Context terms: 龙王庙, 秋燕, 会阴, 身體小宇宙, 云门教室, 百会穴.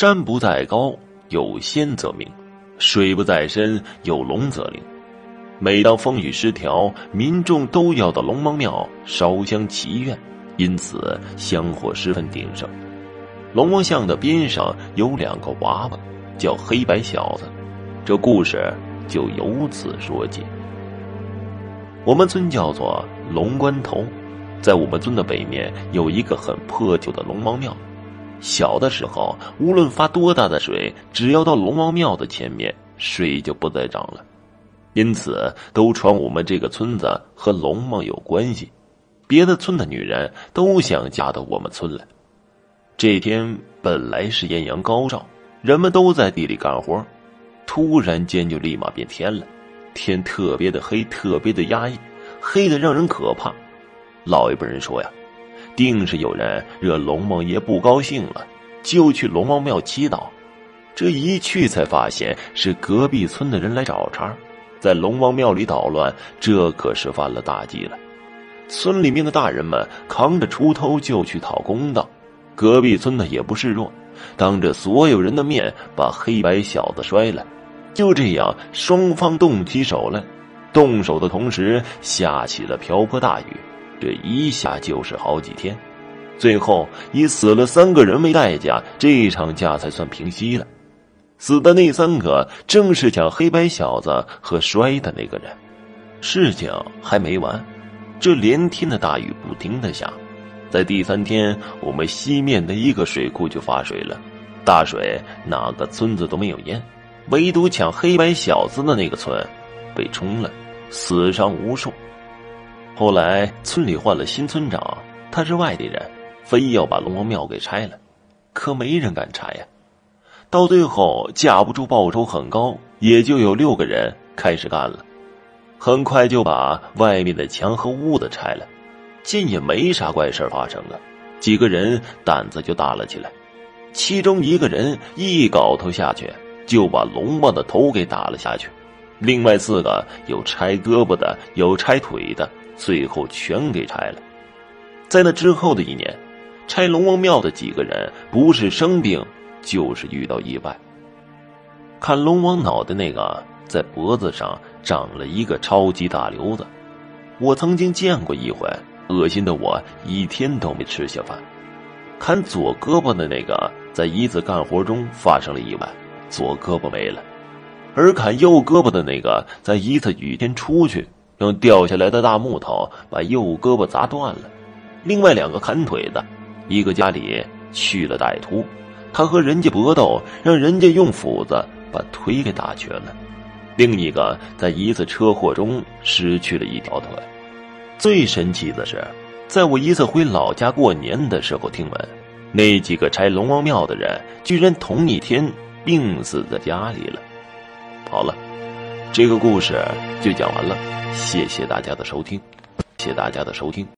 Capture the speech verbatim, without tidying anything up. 山不在高，有仙则名；水不在深，有龙则灵。每当风雨失调，民众都要到龙王庙烧香祈愿，因此香火十分鼎盛。龙王像的边上有两个娃娃，叫黑白小子，这故事就由此说起。我们村叫做龙关头，在我们村的北面有一个很破旧的龙王庙。小的时候，无论发多大的水，只要到龙王庙的前面，水就不再涨了，因此都传我们这个村子和龙王有关系，别的村的女人都想嫁到我们村来。这天本来是艳阳高照，人们都在地里干活，突然间就立马变天了。天特别的黑，特别的压抑，黑的让人可怕。老一辈人说呀，定是有人惹龙王爷不高兴了，就去龙王庙祈祷。这一去才发现是隔壁村的人来找茬，在龙王庙里捣乱，这可是犯了大忌了。村里面的大人们扛着锄头就去讨公道，隔壁村的也不示弱，当着所有人的面把黑白小子摔了。就这样，双方动起手来，动手的同时下起了瓢泼大雨，这一下就是好几天。最后以死了三个人为代价，这场架才算平息了。死的那三个正是抢黑白小子和摔的那个人。事情还没完，这连天的大雨不停地下，在第三天，我们西面的一个水库就发水了，大水哪个村子都没有淹，唯独抢黑白小子的那个村被冲了，死伤无数。后来村里换了新村长，他是外地人，非要把龙王庙给拆了，可没人敢拆呀、啊。到最后架不住报酬很高，也就有六个人开始干了，很快就把外面的墙和屋子拆了。见也没啥怪事发生啊，几个人胆子就大了起来，其中一个人一镐头下去就把龙王的头给打了下去，另外四个有拆胳膊的，有拆腿的，最后全给拆了。在那之后的一年，拆龙王庙的几个人不是生病就是遇到意外。看龙王脑袋那个在脖子上长了一个超级大瘤子，我曾经见过一回，恶心的我一天都没吃下饭。看左胳膊的那个在一次干活中发生了意外，左胳膊没了。而砍右胳膊的那个在一次雨天出去，用掉下来的大木头把右胳膊砸断了。另外两个砍腿的，一个家里去了歹徒，他和人家搏斗，让人家用斧子把腿给打瘸了。另一个在一次车祸中失去了一条腿。最神奇的是，在我一次回老家过年的时候听闻，那几个拆龙王庙的人居然同一天病死在家里了。好了，这个故事就讲完了，谢谢大家的收听，谢谢大家的收听。